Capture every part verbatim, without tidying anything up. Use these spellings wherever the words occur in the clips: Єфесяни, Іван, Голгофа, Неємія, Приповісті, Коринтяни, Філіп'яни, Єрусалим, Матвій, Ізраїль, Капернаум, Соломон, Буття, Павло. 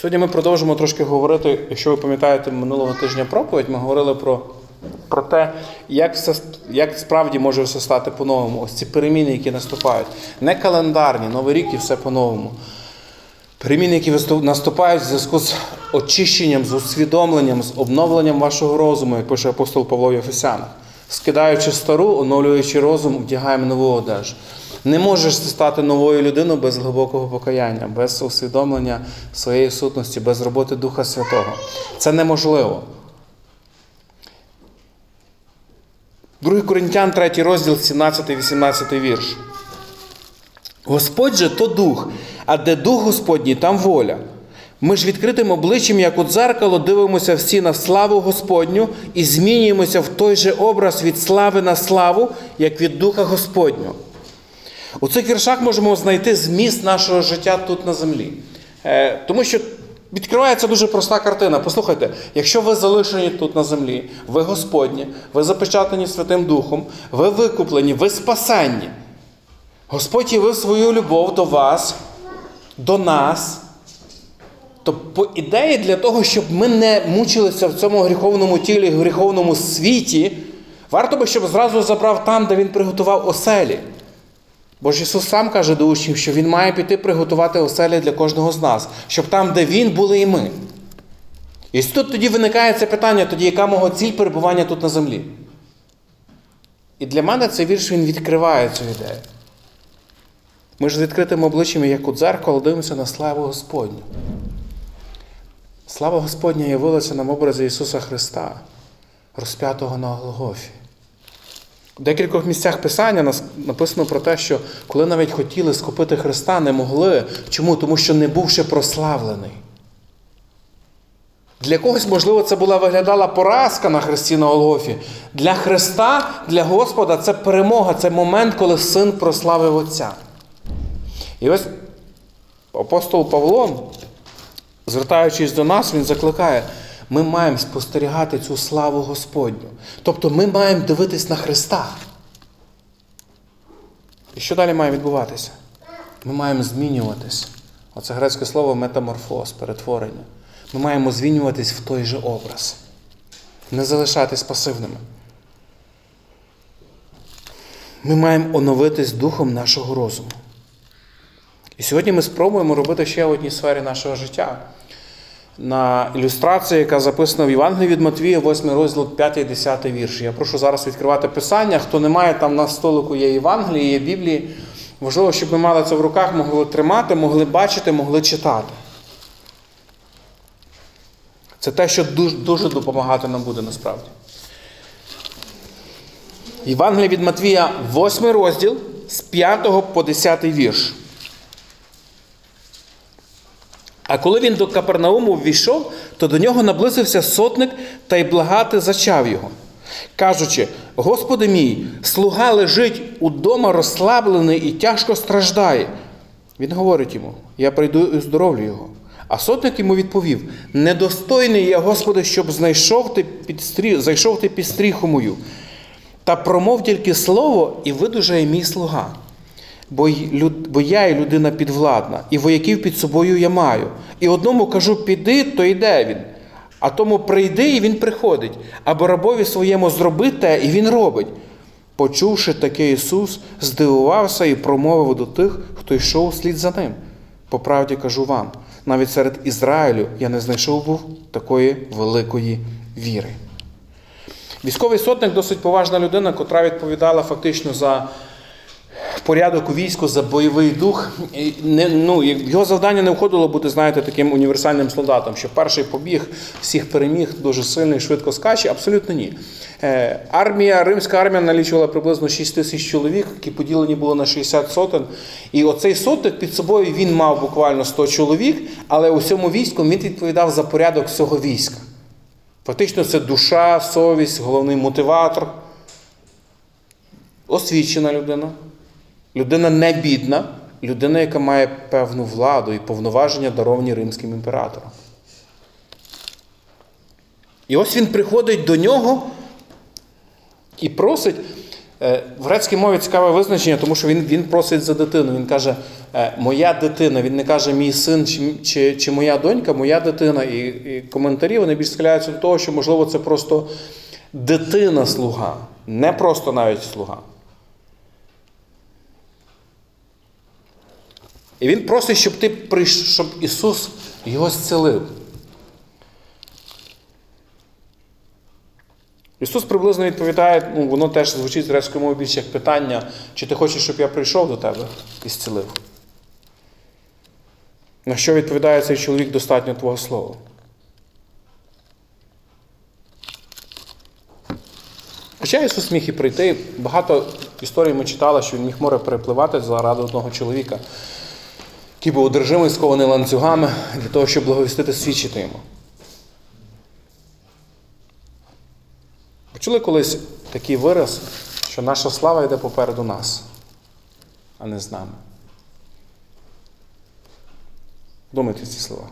Сьогодні ми продовжимо трошки говорити, якщо ви пам'ятаєте минулого тижня проповідь, ми говорили про, про те, як, все, як справді може все стати по-новому. Ось ці переміни, які наступають. Не календарні, Новий рік і все по-новому. Переміни, які наступають в зв'язку з очищенням, з усвідомленням, з обновленням вашого розуму, як пише апостол Павло в Єфесянах. Скидаючи стару, оновлюючи розум, вдягаємо нову одежу. Не можеш стати новою людиною без глибокого покаяння, без усвідомлення своєї сутності, без роботи Духа Святого. Це неможливо. Друге Коринтян, третій розділ, сімнадцятий-вісімнадцятий вірш. Господь же то Дух, а де Дух Господній, там воля. Ми ж відкритим обличчям, як у дзеркало, дивимося всі на славу Господню і змінюємося в той же образ від слави на славу, як від Духа Господнього. У цих віршах можемо знайти зміст нашого життя тут на землі. Тому що відкривається дуже проста картина. Послухайте, якщо ви залишені тут на землі, ви Господні, ви запечатані Святим Духом, ви викуплені, ви спасенні. Господь явив свою любов до вас, до нас. То по ідеї для того, щоб ми не мучилися в цьому гріховному тілі, гріховному світі, варто би, щоб зразу забрав там, де він приготував оселі. Бо ж Ісус сам каже до учнів, що Він має піти приготувати оселі для кожного з нас, щоб там, де Він, були і ми. І тут тоді виникає це питання, тоді яка мого ціль перебування тут на землі? І для мене цей вірш, він відкриває цю ідею. Ми ж з відкритим обличчям, як у дзеркало, дивимося на славу Господню. Слава Господня явилася нам в образі Ісуса Христа, розп'ятого на Голгофі. У декількох місцях Писання написано про те, що коли навіть хотіли схопити Христа, не могли. Чому? Тому що не був ще прославлений. Для когось, можливо, це була виглядала поразка на Христі на Голгофі. Для Христа, для Господа це перемога, це момент, коли Син прославив Отця. І ось апостол Павло, звертаючись до нас, він закликає, ми маємо спостерігати цю славу Господню. Тобто ми маємо дивитись на Христа. І що далі має відбуватися? Ми маємо змінюватись. Оце грецьке слово метаморфоз, перетворення. Ми маємо змінюватись в той же образ. Не залишатись пасивними. Ми маємо оновитись духом нашого розуму. І сьогодні ми спробуємо робити ще в одній сфері нашого життя. На ілюстрації, яка записана в Євангелії від Матвія, восьмий розділ, п'ятий-десятий вірші. Я прошу зараз відкривати Писання. Хто не має, там на столику є Євангелії, є Біблії. Важливо, щоб ми мали це в руках, могли тримати, могли бачити, могли читати. Це те, що дуже, дуже допомагати нам буде насправді. Євангелія від Матвія, восьмий розділ, з п'ятого по десятий вірш. А коли він до Капернауму ввійшов, то до нього наблизився сотник та й благати зачав його, кажучи, «Господи мій, слуга лежить удома розслаблений і тяжко страждає». Він говорить йому, «Я прийду і оздоровлю його». А сотник йому відповів, «Недостойний я, Господи, щоб знайшов ти під стрі... зайшов ти під стріху мою, та промов тільки слово, і видужає мій слуга». Бо, люд, бо я і людина підвладна, і вояків під собою я маю. І одному кажу, піди, то йде він, а тому прийди, і він приходить, або рабові своєму зроби те, і він робить. Почувши таке, Ісус здивувався і промовив до тих, хто йшов слід за ним. По правді кажу вам, навіть серед Ізраїлю я не знайшов був такої великої віри. Військовий сотник – досить поважна людина, котра відповідала фактично за порядок у війську, за бойовий дух. Не, ну, його завдання не входило бути, знаєте, таким універсальним солдатом, що перший побіг, всіх переміг, дуже сильний, швидко скаче. Абсолютно ні. Армія, римська армія налічувала приблизно шість тисяч чоловік, які поділені були на шістдесят сотень. І оцей сотник під собою, він мав буквально сто чоловік, але у всьому війську він відповідав за порядок всього війська. Фактично це душа, совість, головний мотиватор, освічена людина. Людина не бідна, людина, яка має певну владу і повноваження, даровані римським імператором. І ось він приходить до нього і просить, В грецькій мові цікаве визначення, тому що він, він просить за дитину. Він каже «моя дитина», він не каже «мій син» чи, чи, чи «моя донька», «моя дитина». І, і коментарі, вони більш схиляються до того, що, можливо, це просто дитина-слуга, не просто навіть слуга. І він просить, щоб ти прийшов, щоб Ісус його зцілив. Ісус приблизно відповідає, ну, воно теж звучить з грецької мови більше як питання, чи ти хочеш, щоб я прийшов до тебе і зцілив? На що відповідає цей чоловік, достатньо твого слова? Хоча Ісус міг і прийти, багато історій ми читали, що він міг море перепливати заради одного чоловіка, який був одержимий, скований ланцюгами, для того, щоб благовістити, свідчити йому. Чули колись такий вираз, що наша слава йде попереду нас, а не з нами. Думайте ці слова.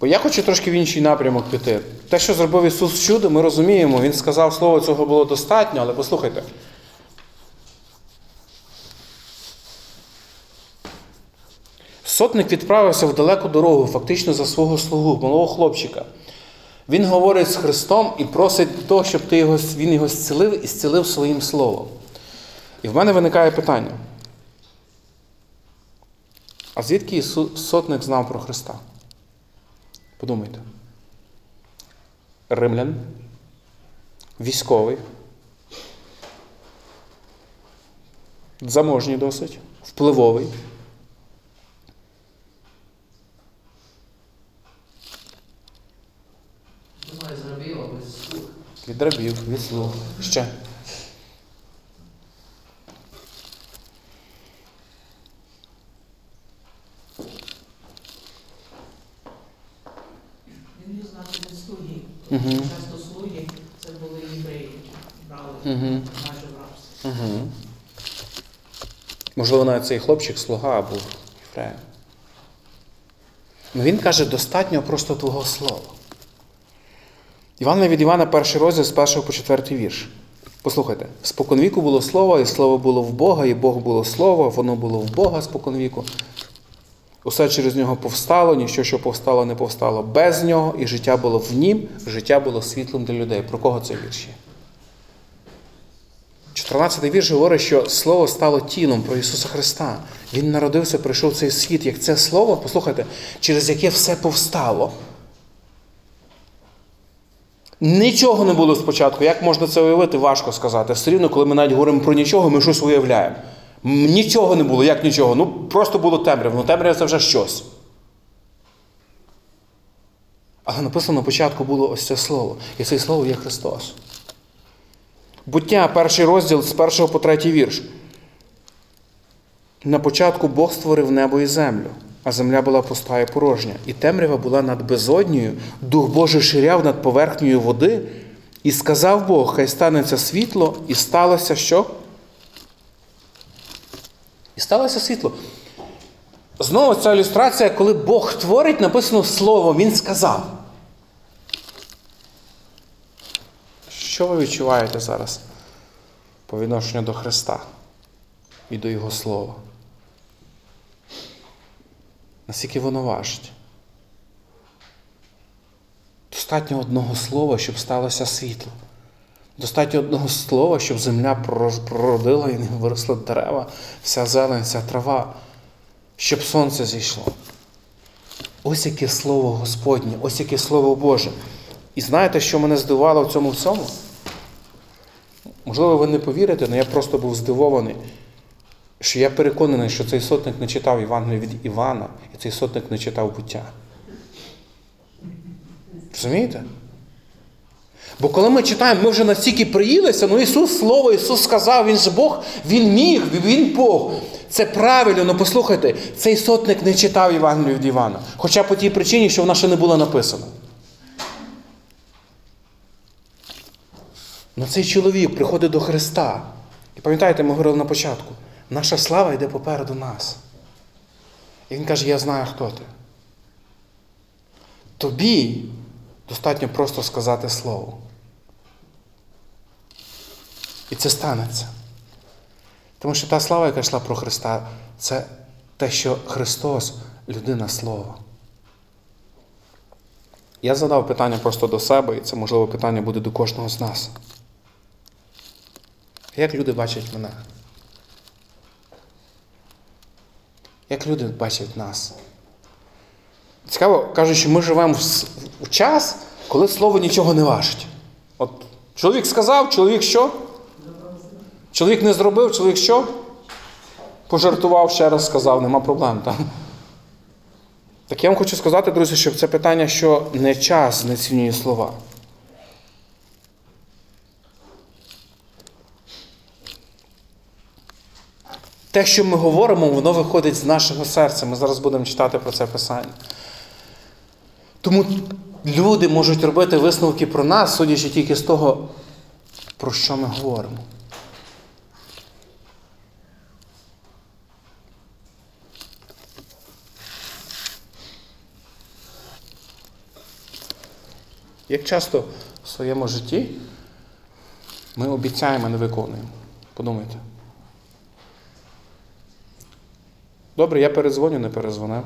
Бо я хочу трошки в інший напрямок піти. Те, що зробив Ісус чудо, ми розуміємо. Він сказав слово, цього було достатньо, але послухайте. Сотник відправився в далеку дорогу, фактично за свого слугу, малого хлопчика. Він говорить з Христом і просить того, щоб ти його, він його зцілив і зцілив своїм словом. І в мене виникає питання. А звідки Ісус, сотник знав про Христа? Подумайте. Римлян, військовий, заможній досить, впливовий. Від рабів, від слуг. Ще. Він не знав, що слуги. Uh-huh. Часто слуги це були євреї, брали uh-huh. майже в рабстві. Uh-huh. Можливо, навіть цей хлопчик слуга був євреєм. Ну він каже, достатньо просто твого слова. Івана від Івана, перший розділ, з першого по четвертий вірш. Послухайте. «Споконвіку було слово, і слово було в Бога, і Бог було слово, воно було в Бога споконвіку. Усе через нього повстало, ніщо, що повстало, не повстало без нього, і життя було в нім, життя було світлом для людей». Про кого це вірші? чотирнадцятий вірш говорить, що слово стало тілом, про Ісуса Христа. Він народився, прийшов в цей світ. Як це слово, послухайте, через яке все повстало. Нічого не було спочатку. Як можна це уявити? Важко сказати. Все рівно, коли ми навіть говоримо про нічого, ми щось уявляємо. Нічого не було. Як нічого? Ну, просто було темрява. Ну, темрява – це вже щось. Але написано, на початку було ось це слово. І це слово є Христос. Буття, перший розділ, з першого по третій вірш. На початку Бог створив небо і землю. А земля була пуста і порожня. І темрява була над безоднею, Дух Божий ширяв над поверхнею води. І сказав Бог, хай станеться світло, і сталося що? І сталося світло. Знову ця ілюстрація, коли Бог творить, написано слово, Він сказав. Що ви відчуваєте зараз по відношенню до Христа і до Його слова? Наскільки воно важить? Достатньо одного слова, щоб сталося світло. Достатньо одного слова, щоб земля прородила і не виросли дерева, вся зелень, вся трава, щоб сонце зійшло. Ось яке слово Господнє, ось яке слово Боже. І знаєте, що мене здивувало в цьому всьому? Можливо, ви не повірите, але я просто був здивований. Що я переконаний, що цей сотник не читав Євангелію від Івана, і цей сотник не читав Буття. Розумієте? Бо коли ми читаємо, ми вже настільки приїлися, ну Ісус Слово, Ісус сказав, Він ж Бог, Він міг, Він Бог. Це правильно, але послухайте, цей сотник не читав Євангелію від Івана. Хоча по тій причині, що вона ще не була написана. Ну цей чоловік приходить до Христа. І пам'ятаєте, ми говорили на початку. Наша слава йде попереду нас. І він каже, я знаю, хто ти. Тобі достатньо просто сказати слово. І це станеться. Тому що та слава, яка йшла про Христа, це те, що Христос – людина слова. Я задав питання просто до себе, і це, можливо, питання буде до кожного з нас. Як люди бачать мене? Як люди бачать нас? Цікаво, кажуть, що ми живемо в час, коли слово нічого не важить. От чоловік сказав, чоловік що? Чоловік не зробив, чоловік що? Пожартував, ще раз сказав, нема проблем. Так? Так я вам хочу сказати, друзі, що це питання, що не час знецінює слова. Те, що ми говоримо, воно виходить з нашого серця. Ми зараз будемо читати про це Писання. Тому люди можуть робити висновки про нас, судячи тільки з того, про що ми говоримо. Як часто в своєму житті ми обіцяємо, а не виконуємо. Подумайте. Добре, я передзвоню, не передзвонив.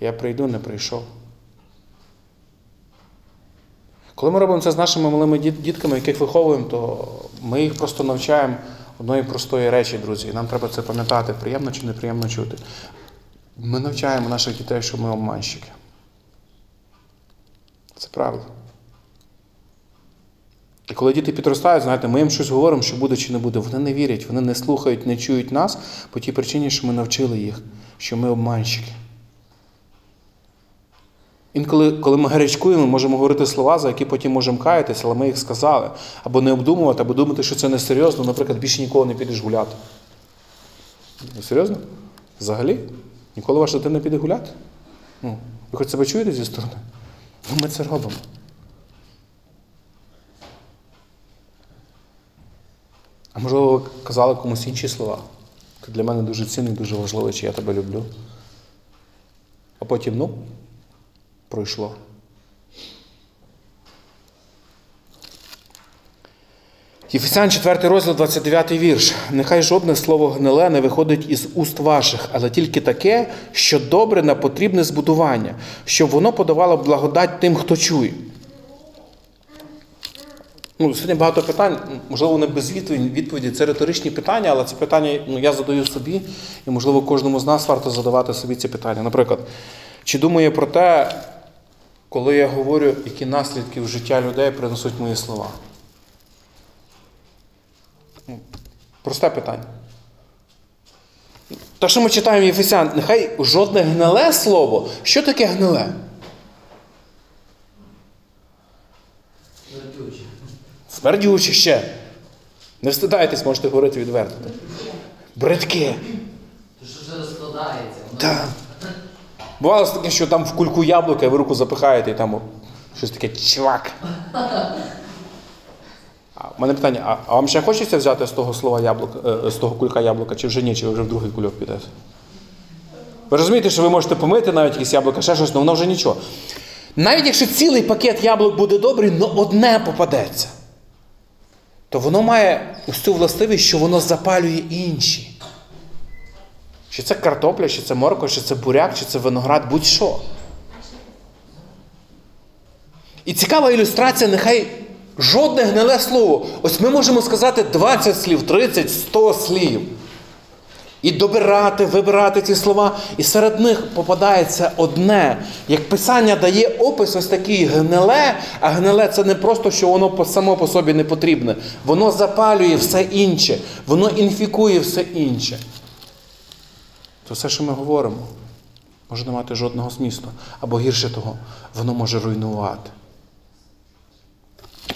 Я прийду, не прийшов. Коли ми робимо це з нашими малими дітками, яких виховуємо, то ми їх просто навчаємо одної простої речі, друзі. І нам треба це пам'ятати, приємно чи неприємно чути. Ми навчаємо наших дітей, що ми обманщики. Це правда. І коли діти підростають, знаєте, ми їм щось говоримо, що буде чи не буде. Вони не вірять, вони не слухають, не чують нас по тій причині, що ми навчили їх, що ми обманщики. Інколи, коли ми гарячкуємо, можемо говорити слова, за які потім можемо каятися, але ми їх сказали. Або не обдумувати, або думати, що це несерйозно, наприклад, більше ніколи не підеш гуляти. Ну, серйозно? Взагалі? Ніколи ваша дитина піде гуляти? Ну, ви хоч себе чуєте зі сторони? Ну, ми це робимо. А можливо, ви казали комусь інші слова. Це для мене дуже цінний, дуже важливий, чи я тебе люблю. А потім, ну, пройшло. Єфесян четвертий розділ, двадцять дев'ятий вірш. Нехай жодне слово гниле не виходить із уст ваших, але тільки таке, що добре на потрібне збудування, щоб воно подавало благодать тим, хто чує. Ну, сьогодні багато питань, можливо, не без відповіді, це риторичні питання, але це питання, ну, я задаю собі, і, можливо, кожному з нас варто задавати собі ці питання. Наприклад, чи думає про те, коли я говорю, які наслідки в життя людей принесуть мої слова? Просте питання. Те, що ми читаємо Єфесян, нехай жодне гниле слово. Що таке гниле? Смердюче. Смердюче ще. Не встидайтесь, можете говорити відверто. Бридки. Те, що вже розкладається. Так. Бувало таке, що там в кульку яблука, ви руку запихаєте, і там щось таке чвак. У мене питання, а вам ще хочеться взяти з того слова яблука, з того кулька яблука, чи вже ні, чи ви вже в другий кульок підете? Ви розумієте, що ви можете помити навіть якісь яблука, ще щось, але воно вже нічого. Навіть якщо цілий пакет яблук буде добрий, але одне попадеться, то воно має ось цю властивість, що воно запалює інші. Чи це картопля, чи це морква, чи це буряк, чи це виноград, будь-що. І цікава ілюстрація, нехай жодне гниле слово. Ось ми можемо сказати двадцять слів, тридцять, сто слів. І добирати, вибирати ці слова. І серед них попадається одне. Як Писання дає опис ось такий гниле, а гниле це не просто, що воно само по собі не потрібне. Воно запалює все інше. Воно інфікує все інше. То все, що ми говоримо, може не мати жодного змісту. Або гірше того, воно може руйнувати.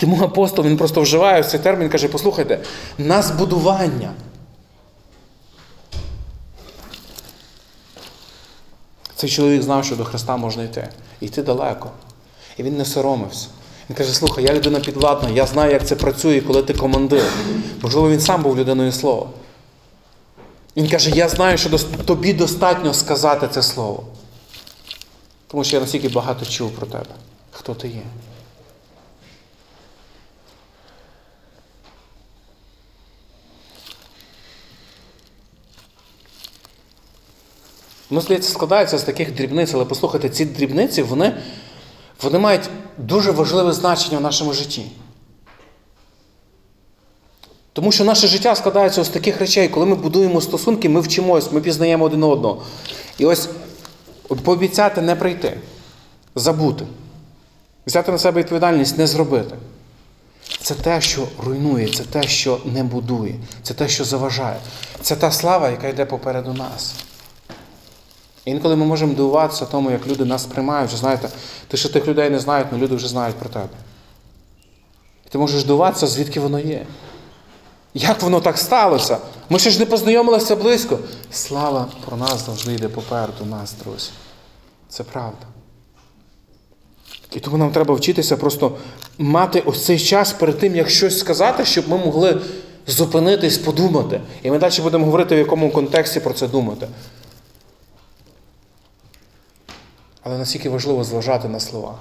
Тому апостол, він просто вживає цей термін, каже, послухайте, на збудування. Цей чоловік знав, що до Христа можна йти. І йти далеко. І він не соромився. Він каже, слухай, я людина підвладна, я знаю, як це працює, коли ти командир. Можливо, він сам був людиною слова. Він каже, я знаю, що тобі достатньо сказати це слово. Тому що я настільки багато чув про тебе. Хто ти є? Воно, здається, складається з таких дрібниць, але послухайте, ці дрібниці, вони, вони мають дуже важливе значення в нашому житті. Тому що наше життя складається з таких речей. Коли ми будуємо стосунки, ми вчимось, ми пізнаємо один одного. І ось пообіцяти не прийти, забути, взяти на себе відповідальність, не зробити. Це те, що руйнує, це те, що не будує, це те, що заважає. Це та слава, яка йде попереду нас. І інколи ми можемо дивуватися тому, як люди нас приймають. Вже, знаєте, ти ще тих людей не знають, але люди вже знають про тебе. І ти можеш дивуватися, звідки воно є. Як воно так сталося? Ми ще ж не познайомилися близько. Слава про нас завжди йде попереду нас, друзі. Це правда. І тому нам треба вчитися просто мати ось цей час перед тим, як щось сказати, щоб ми могли зупинитись, подумати. І ми далі будемо говорити, в якому контексті про це думати. Але наскільки важливо зважати на слова.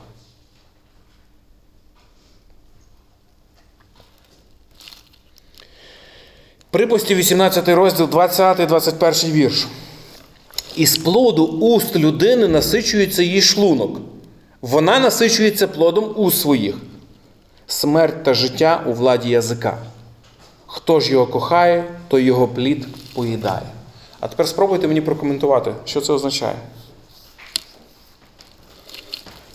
Приповісті вісімнадцятий розділ, двадцятий двадцять перший вірш. «Із плоду уст людини насичується її шлунок. Вона насичується плодом уст своїх. Смерть та життя у владі язика. Хто ж його кохає, той його плід поїдає». А тепер спробуйте мені прокоментувати, що це означає.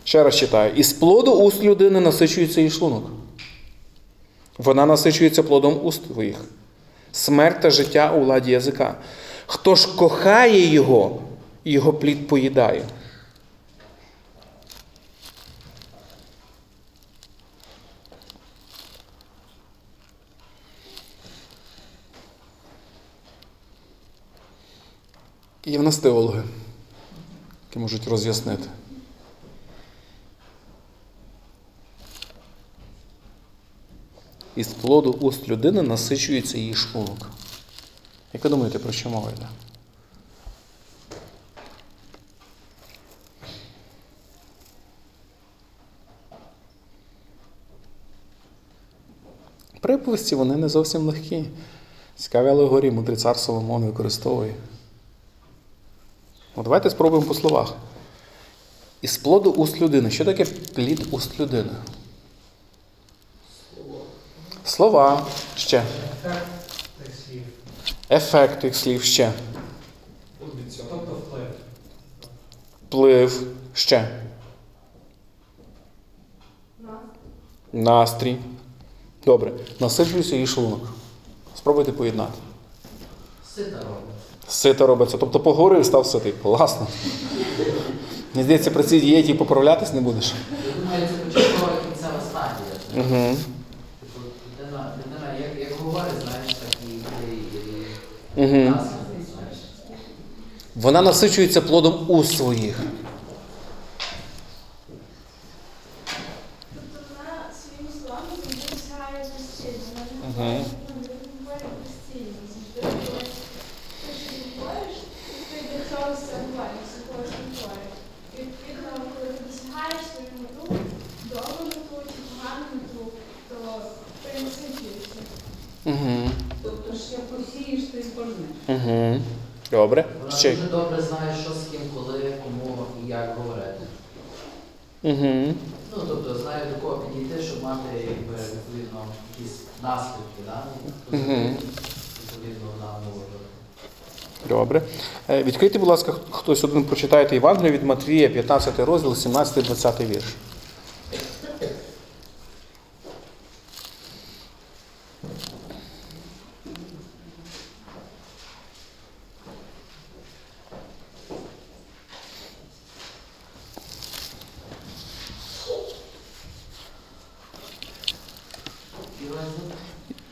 Ще раз читаю. «Із плоду уст людини насичується її шлунок. Вона насичується плодом уст своїх. Смерть та життя у владі язика. Хто ж кохає його, його плід поїдає». Є в нас теологи, які можуть роз'яснити. «Із плоду уст людини насичується її шлунок». Як ви думаєте, про що мова йде? Приповісті, вони не зовсім легкі. Цікаві алегорії мудрий цар Соломон використовує. Ну, давайте спробуємо по словах. «Із плоду уст людини». Що таке плід уст людини? Слова. Ще. Ефект тих слів. Ще. Вплив. Ще. Настрій. Добре. Насиджується її шлунок. Спробуйте поєднати. Сита робиться. Сита робиться. Тобто поговорив, став ситий. Класно. Мені здається, при цій дієті поправлятись не будеш. Це початкова кінцева стадія. Угу. Вона насичується плодом уст своїх. Тобто вона своїми словами зберігає настільно. Вона говорить настільно. Якщо ти говориш, ти до цього сягуваєш, до цього сягуваєш. І відповідно, коли ти досягаєш свою мету, добру мету чи погану мету, то ти насичуєшся. Угу. Тобто ж я посієш, ти спожнеш. Угу. Добре. Вона ще дуже добре знає, що з ким, коли, кому і як говорити. Угу. Ну, тобто, знає, до кого підійти, щоб мати, якби, відповідно, якісь наслідки, да? Угу. Відповідно, вона говорила. Добре. Відкрийте, будь ласка, хтось один прочитайте Євангелію від Матвія, п'ятнадцятий розділ, сімнадцятий двадцятий вірш.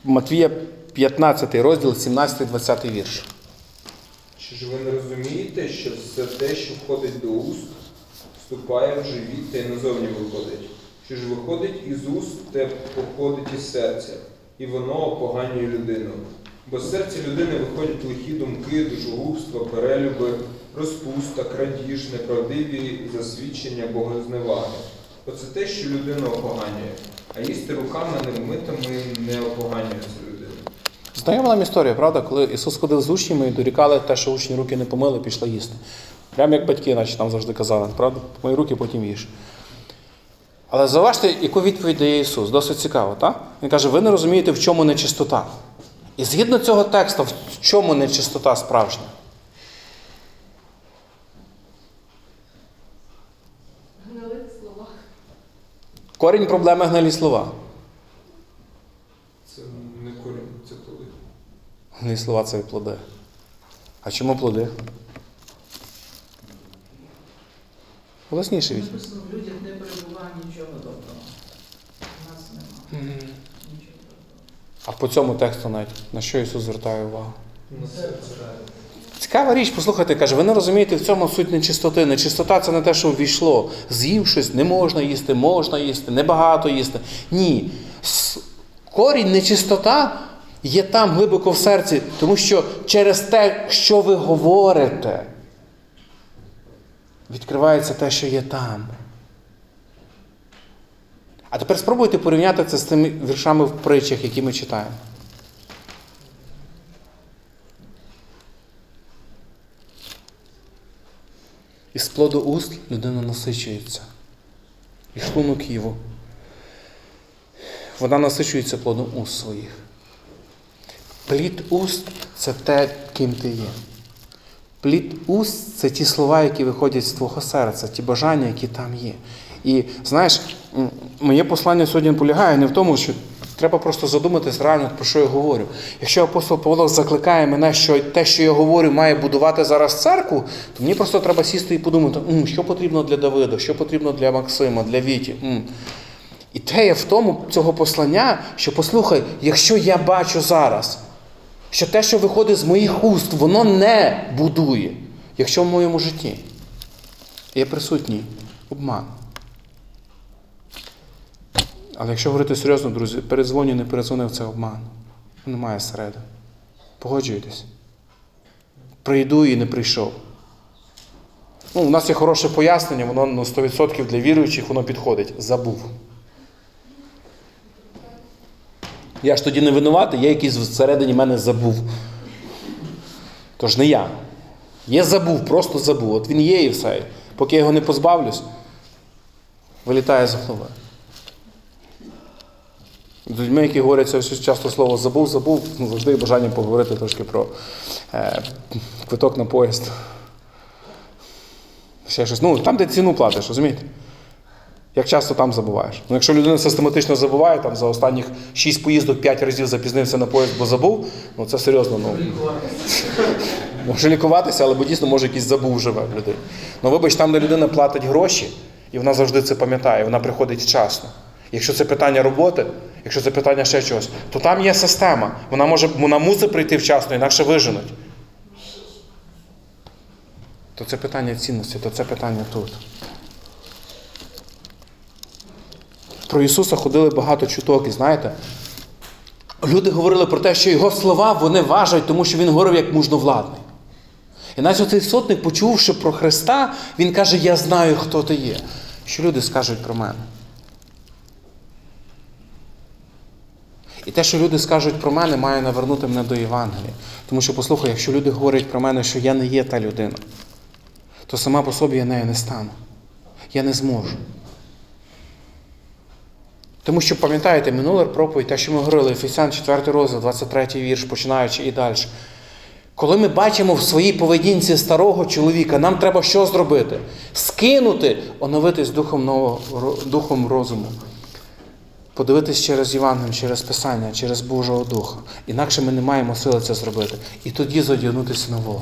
Матвія п'ятнадцятий розділ, сімнадцятий двадцятий вірш. «Чи ж ви не розумієте, що все те, що входить до уст, вступає в живіт та й назовні виходить? Що ж виходить із уст, те походить із серця, і воно опоганює людину. Бо з серця людини виходять лихі думки, душогубства, перелюби, розпуста, крадіж, неправдиві засвідчення, богозневаги. Оце те, що людину опоганює. А їсти руками невмитими не опоганюється людина». Знайома нам історія, правда, коли Ісус ходив з учнями і дорікали те, що учні руки не помили, пішли їсти. Прямо як батьки, наче нам завжди казали, правда, мої руки потім їж. Але зауважте, яку відповідь дає Ісус. Досить цікаво, так? Він каже, ви не розумієте, в чому нечистота. І згідно цього тексту, в чому нечистота справжня? Гнилі слова. Корінь проблеми гнилі слова. Це не корінь, це плоди. Гнилі слова – це плоди. А чому плоди? Голосніше відповідь. В людях не перебуває нічого доброго. У нас немає mm-hmm. нічого доброго. А по цьому тексту навіть на що Ісус звертає увагу? На серце. Цікава річ, послухайте, каже, ви не розумієте, в цьому суть нечистоти. Нечистота – це не те, що ввійшло. З'їв щось, не можна їсти, можна їсти, небагато їсти. Ні. Корінь нечистота є там глибоко в серці, тому що через те, що ви говорите, відкривається те, що є там. А тепер спробуйте порівняти це з тими віршами в притчах, які ми читаємо. Із плоду уст людина насичується. І шлунок Єву. Вона насичується плодом уст своїх. Плід уст – це те, ким ти є. Плід уст – це ті слова, які виходять з твого серця, ті бажання, які там є. І, знаєш, моє послання сьогодні полягає не в тому, що треба просто задуматись реально, про що я говорю. Якщо апостол Павло закликає мене, що те, що я говорю, має будувати зараз церкву, то мені просто треба сісти і подумати, М, що потрібно для Давида, що потрібно для Максима, для Віті. М. І те є в тому цього послання, що, послухай, якщо я бачу зараз, що те, що виходить з моїх уст, воно не будує, якщо в моєму житті є присутній обман. Але якщо говорити серйозно, друзі, передзвоню, не передзвонив, це обман. Немає середи. Погоджуєтесь? Прийду і не прийшов. Ну, у нас є хороше пояснення, воно на сто відсотків для віруючих, воно підходить. Забув. Я ж тоді не винуватий, я якийсь всередині мене забув. Тож не я. Я забув, просто забув. От він є і все. Поки я його не позбавлюсь, вилітає з голови. З людьми, які говорять ось часто слово «забув», «забув», завжди бажання поговорити трошки про е, квиток на поїзд. Ще щось. Ну, там, де ціну платиш, розумієте? Як часто там забуваєш? Ну, якщо людина систематично забуває, там за останніх шість поїздок п'ять разів запізнився на поїзд, бо забув, ну це серйозно. Ну, може лікуватися, але бо дійсно може якийсь забув живе в людей. Ну вибач, там, де людина платить гроші, і вона завжди це пам'ятає, вона приходить вчасно. Якщо це питання роботи, якщо це питання ще чогось, то там є система. Вона може, вона мусить прийти вчасно, інакше виженуть. То це питання цінності, то це питання тут. Про Ісуса ходили багато чуток, і знаєте, люди говорили про те, що Його слова, вони важать, тому що Він говорив як мужновладний. І навіть оцей сотник, почувши про Христа, він каже, я знаю, хто ти є. Що люди скажуть про мене? І те, що люди скажуть про мене, має навернути мене до Євангелія. Тому що, послухай, якщо люди говорять про мене, що я не є та людина, то сама по собі я нею не стану. Я не зможу. Тому що, пам'ятаєте, минула проповідь, те, що ми говорили, Єфесян четвертий розділ, двадцять третій вірш, починаючи і далі. Коли ми бачимо в своїй поведінці старого чоловіка, нам треба що зробити? Скинути, оновитись духом, нового, духом розуму. Подивитись через Євангеліє, через Писання, через Божого Духа. Інакше ми не маємо сили це зробити. І тоді задягнутися нового.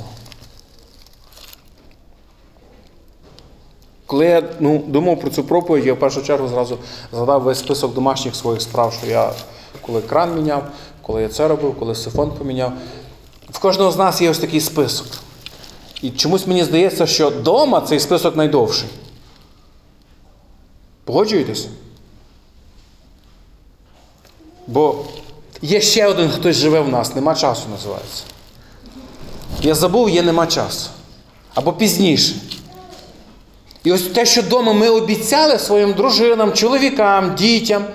Коли я ну, думав про цю проповідь, я в першу чергу зразу згадав весь список домашніх своїх справ, що я коли кран міняв, коли я це робив, коли сифон поміняв. В кожного з нас є ось такий список. І чомусь мені здається, що вдома цей список найдовший. Погоджуєтесь? Бо є ще один, хтось живе в нас, нема часу називається. Я забув, є нема часу. Або пізніше. І ось те, що вдома ми обіцяли своїм дружинам, чоловікам, дітям,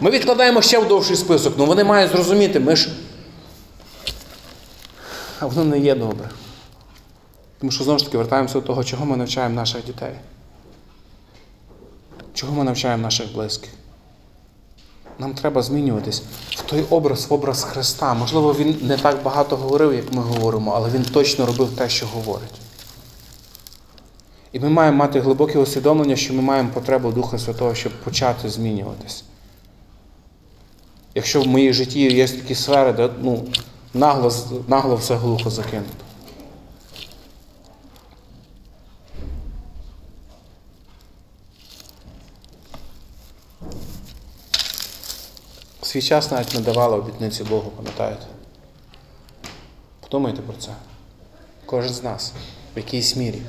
ми відкладаємо ще в довший список. Ну вони мають зрозуміти, ми ж а воно не є добре. Тому що, знову ж таки, вертаємося до того, чого ми навчаємо наших дітей. Чого ми навчаємо наших близьких. Нам треба змінюватись в той образ, в образ Христа. Можливо, Він не так багато говорив, як ми говоримо, але Він точно робив те, що говорить. І ми маємо мати глибоке усвідомлення, що ми маємо потребу Духа Святого, щоб почати змінюватись. Якщо в моїй житті є такі сфери, де ну, нагло, нагло все глухо закинуто. Свій час навіть не давали обітниці Богу, пам'ятаєте? Подумайте про це. Кожен з нас. В якійсь мірі.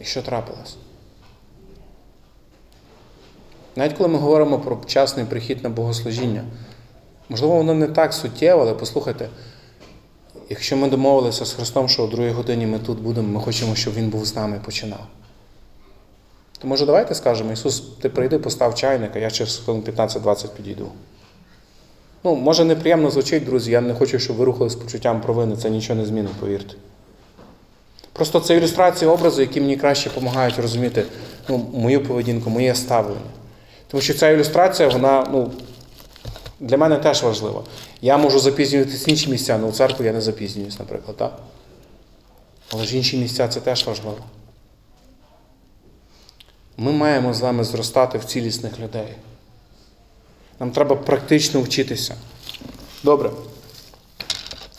І що трапилось? Навіть коли ми говоримо про вчасний прихід на богослужіння, можливо, воно не так суттєво, але послухайте, якщо ми домовилися з Христом, що о другій годині ми тут будемо, ми хочемо, щоб Він був з нами і починав. То, може, давайте скажемо, Ісус, ти прийди, постав чайник, а я через п'ятнадцять-двадцять підійду. Ну, може, неприємно звучить, друзі, я не хочу, щоб ви рухали з почуттям провини, це нічого не змінить, повірте. Просто це ілюстрація образу, які мені краще допомагають розуміти ну, мою поведінку, моє ставлення. Тому що ця ілюстрація, вона ну, для мене теж важлива. Я можу запізнюватися в інші місця, але у церкві я не запізнююсь, наприклад. Так? Але ж інші місця це теж важливо. Ми маємо з вами зростати в цілісних людей. Нам треба практично вчитися. Добре.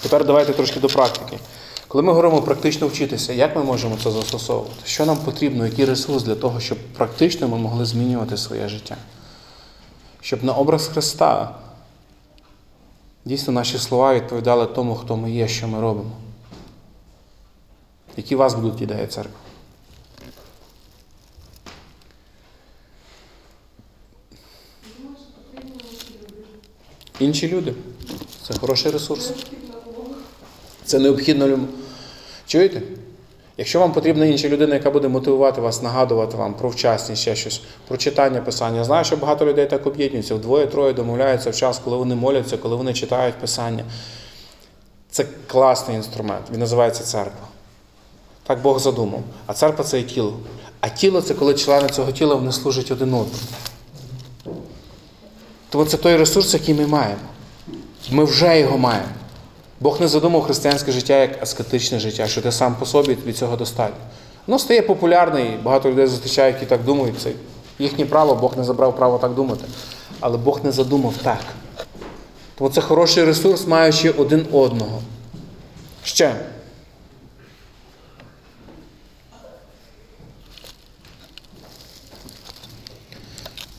Тепер давайте трошки до практики. Коли ми говоримо практично вчитися, як ми можемо це застосовувати? Що нам потрібно, який ресурс для того, щоб практично ми могли змінювати своє життя? Щоб на образ Христа дійсно наші слова відповідали тому, хто ми є, що ми робимо. Які у вас будуть ідеї, церкви? Інші люди. Це хороший ресурс. Це необхідно любов. Чуєте? Якщо вам потрібна інша людина, яка буде мотивувати вас, нагадувати вам про вчасність, ще щось, про читання, писання. Я знаю, що багато людей так об'єднуються. Вдвоє-троє домовляються в час, коли вони моляться, коли вони читають писання. Це класний інструмент. Він називається церква. Так Бог задумав. А церква – це і тіло. А тіло – це коли члени цього тіла, вони служать один одному. Тому це той ресурс, який ми маємо. Ми вже його маємо. Бог не задумав християнське життя як аскетичне життя, що ти сам по собі від цього достатньо. Воно стає популярне, і багато людей зустрічають, які так думають. Це їхнє право, Бог не забрав право так думати. Але Бог не задумав так. Тому це хороший ресурс, маючи один одного. Ще.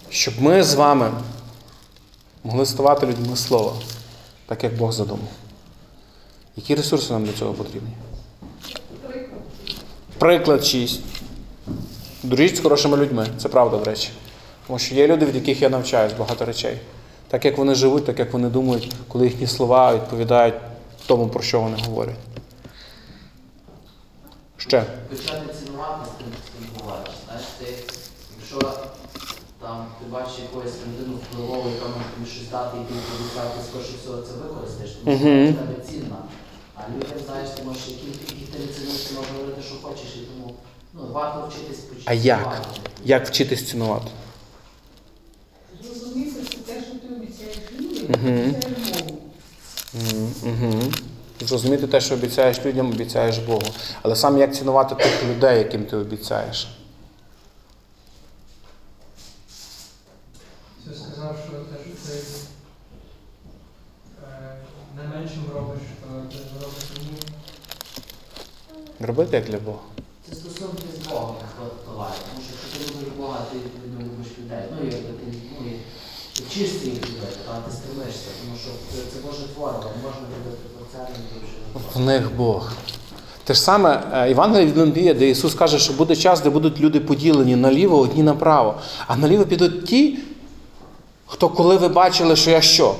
Щоб ми з вами могли ставати людьми слова, так як Бог задумав. Які ресурси нам для цього потрібні? Приклад. Приклад шість. Дружіть з хорошими людьми. Це правда, до речі. Тому що є люди, від яких я навчаюсь багато речей. Так, як вони живуть, так, як вони думають, коли їхні слова відповідають тому, про що вони говорять. Ще. Почати цінувати з тим, з ким буваєш. Знаєш, ти, якщо там, ти бачиш якоїсь людину впливову, яка може тобі щось дати, і ти відповідати, скоріше всього це використаєш, тому що це тебе цінно. А людям, знаєш, ти можеш які ти цінуєш, ти можеш говорити, що хочеш, і тому ну, варто вчитись починувати. А як? Як вчитись цінувати? Зрозуміти, що те, що ти обіцяєш людям, це мову. Зрозуміти те, що обіцяєш людям, обіцяєш Богу. Але сам як цінувати тих людей, яким ти обіцяєш? Робити як для Бога. Це стосунки з Богом товариш. Тому що якщо ти любиш Бога, ти не любиш людей. Ну, якби ти ну, і вчишся їх любити, а ти стремишся, тому що це Боже творило, не можна любити процесами дуже. В них Бог. Те ж саме Євангеліє від Матвія, де Ісус каже, що буде час, де будуть люди поділені наліво, одні направо. А наліво підуть ті, хто коли ви бачили, що я що?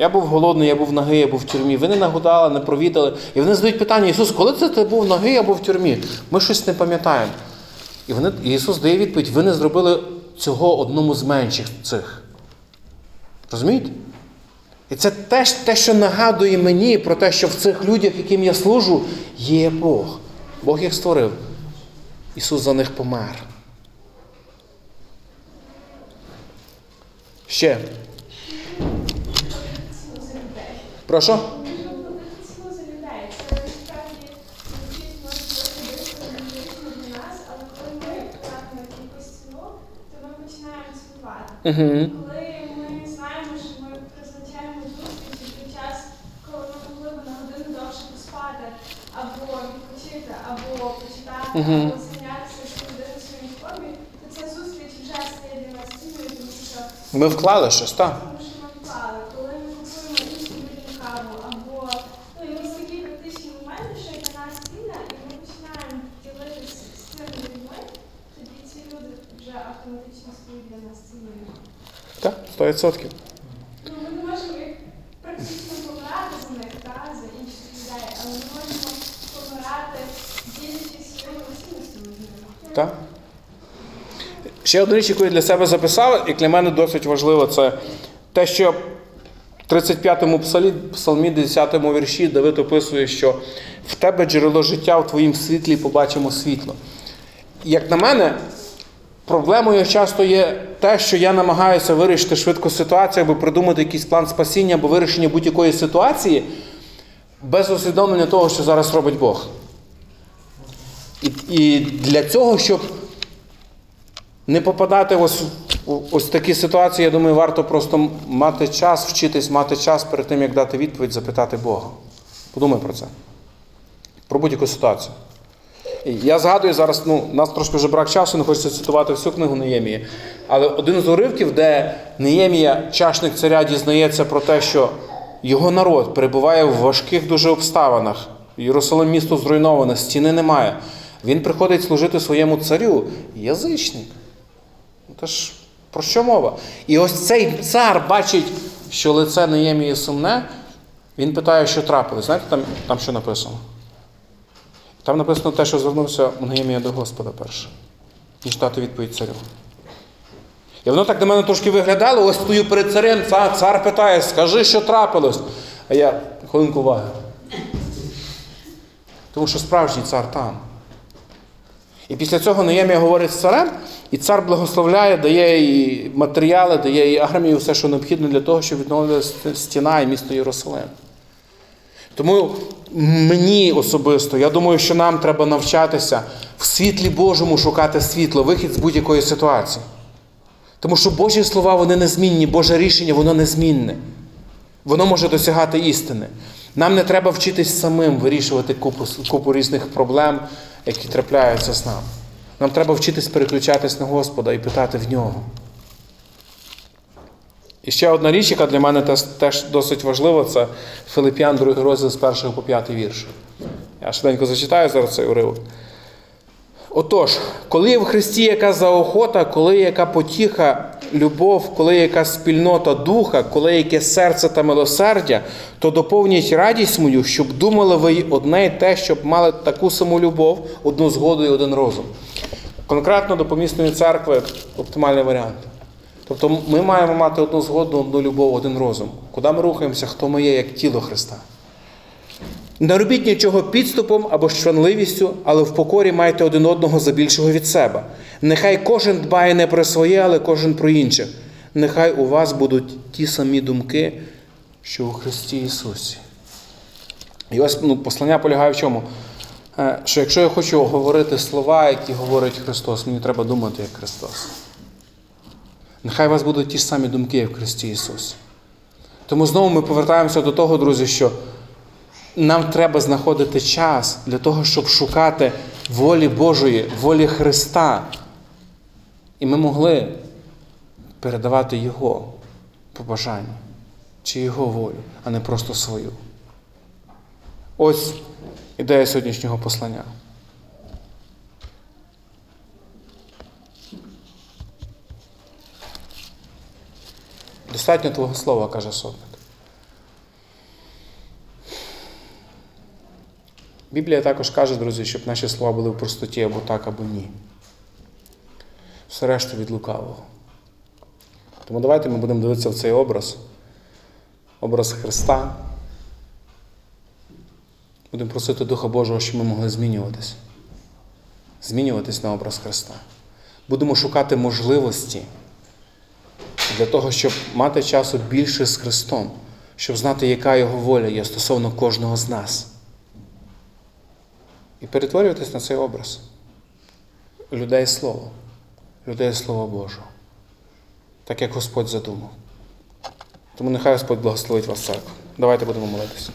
Я був голодний, я був нагий, я був в тюрмі. Ви не нагодали, не провідали. І вони задають питання, Ісус, коли це ти був нагий, я був в тюрмі? Ми щось не пам'ятаємо. І, вони, і Ісус дає відповідь, ви не зробили цього одному з менших цих. Розумієте? І це теж те, що нагадує мені про те, що в цих людях, яким я служу, є Бог. Бог їх створив. Ісус за них помер. Ще. Прошу? Коли ми знаємо, що ми призначаємо зустрічі під час, коли ми могли б на годину довше поспати, або відпочити, або почитати, або зайнятися з людиною своїм хобі, то ця зустріч вже стає для нас ціною, тому що ми вклали щось, так? Тому що ми вклали. Коли ми купуємо іншу людину каву, або ну, і ми в такі критичні моменти, що для нас цінна, і ми починаємо ділитися з цими людьми, тоді ці люди вже автоматично стають для нас ціною. Так, сто відсотків. Ну, ми не можемо їх практично помирати за них, так, за інших людей, але ми можемо помирати, ділячись своїми цінностями. Так. Ще одну річ, яку я для себе записав, і для мене досить важливо, це те, що в тридцять п'ятому псалмі, десятому вірші Давид описує, що в тебе джерело життя, в твоїм світлі побачимо світло. Як на мене, проблемою часто є те, що я намагаюся вирішити швидко ситуацію, або придумати якийсь план спасіння, або вирішення будь-якої ситуації, без усвідомлення того, що зараз робить Бог. І, і для цього, щоб не попадати в ось, ось такі ситуації, я думаю, варто просто мати час, вчитись, мати час перед тим, як дати відповідь, запитати Бога. Подумай про це. Про будь-яку ситуацію. Я згадую зараз, ну, у нас трошки вже брак часу, не хочеться цитувати всю книгу Неємії. Але один з уривків, де Неємія, чашник царя, дізнається про те, що його народ перебуває в важких дуже обставинах. Єрусалим місто зруйноване, стіни немає. Він приходить служити своєму царю. Язичник. Тож, про що мова? І ось цей цар бачить, що лице Неємії сумне. Він питає, що трапилось. Знаєте, там, там що написано? Там написано те, що звернувся Неємія до Господа перше, ніж дати відповідь царю. І воно так на мене трошки виглядало, ось стою перед царем, цар, цар питає, скажи, що трапилось. А я, хвилинку уваги. Тому що справжній цар там. І після цього Неємія говорить з царем, і цар благословляє, дає їй матеріали, дає їй армію, все, що необхідно для того, щоб відновилася стіна і місто Єрусалим. Тому мені особисто, я думаю, що нам треба навчатися в світлі Божому шукати світло, вихід з будь-якої ситуації. Тому що Божі слова, вони незмінні, Боже рішення, воно незмінне. Воно може досягати істини. Нам не треба вчитись самим вирішувати купу, купу різних проблем, які трапляються з нами. Нам треба вчитись переключатись на Господа і питати в Нього. І ще одна річ, яка для мене теж досить важлива, це Філіп'ян, другий розділ з першого по п'ятий вірш. Я швиденько зачитаю зараз цей уривок. Отож, коли в Христі яка заохота, коли яка потіха, любов, коли яка спільнота духа, коли яке серце та милосердя, то доповніть радість мою, щоб думали ви одне й те, щоб мали таку саму любов, одну згоду і один розум. Конкретно до помісної церкви оптимальний варіант. Тобто ми маємо мати одну згоду, одну любов, один розум. Куди ми рухаємося, хто ми є, як тіло Христа. Не робіть нічого підступом або щванливістю, але в покорі майте один одного за більшого від себе. Нехай кожен дбає не про своє, але кожен про інших. Нехай у вас будуть ті самі думки, що у Христі Ісусі. І ось ну, послання полягає в чому? Що якщо я хочу говорити слова, які говорить Христос, мені треба думати, як Христос. Нехай у вас будуть ті ж самі думки, як в Христі Ісусі. Тому знову ми повертаємося до того, друзі, що нам треба знаходити час для того, щоб шукати волі Божої, волі Христа. І ми могли передавати Його побажання чи Його волю, а не просто свою. Ось ідея сьогоднішнього послання. Достатньо твого слова, каже сотник. Біблія також каже, друзі, щоб наші слова були в простоті або так, або ні. Все решту від лукавого. Тому давайте ми будемо дивитися в цей образ образ Христа. Будемо просити Духа Божого, щоб ми могли змінюватись. Змінюватись на образ Христа. Будемо шукати можливості для того, щоб мати часу більше з Христом, щоб знати, яка Його воля є стосовно кожного з нас. І перетворюватись на цей образ. Людей Слово. Людей Слова Божого. Так, як Господь задумав. Тому нехай Господь благословить вас, церква. Давайте будемо молитися.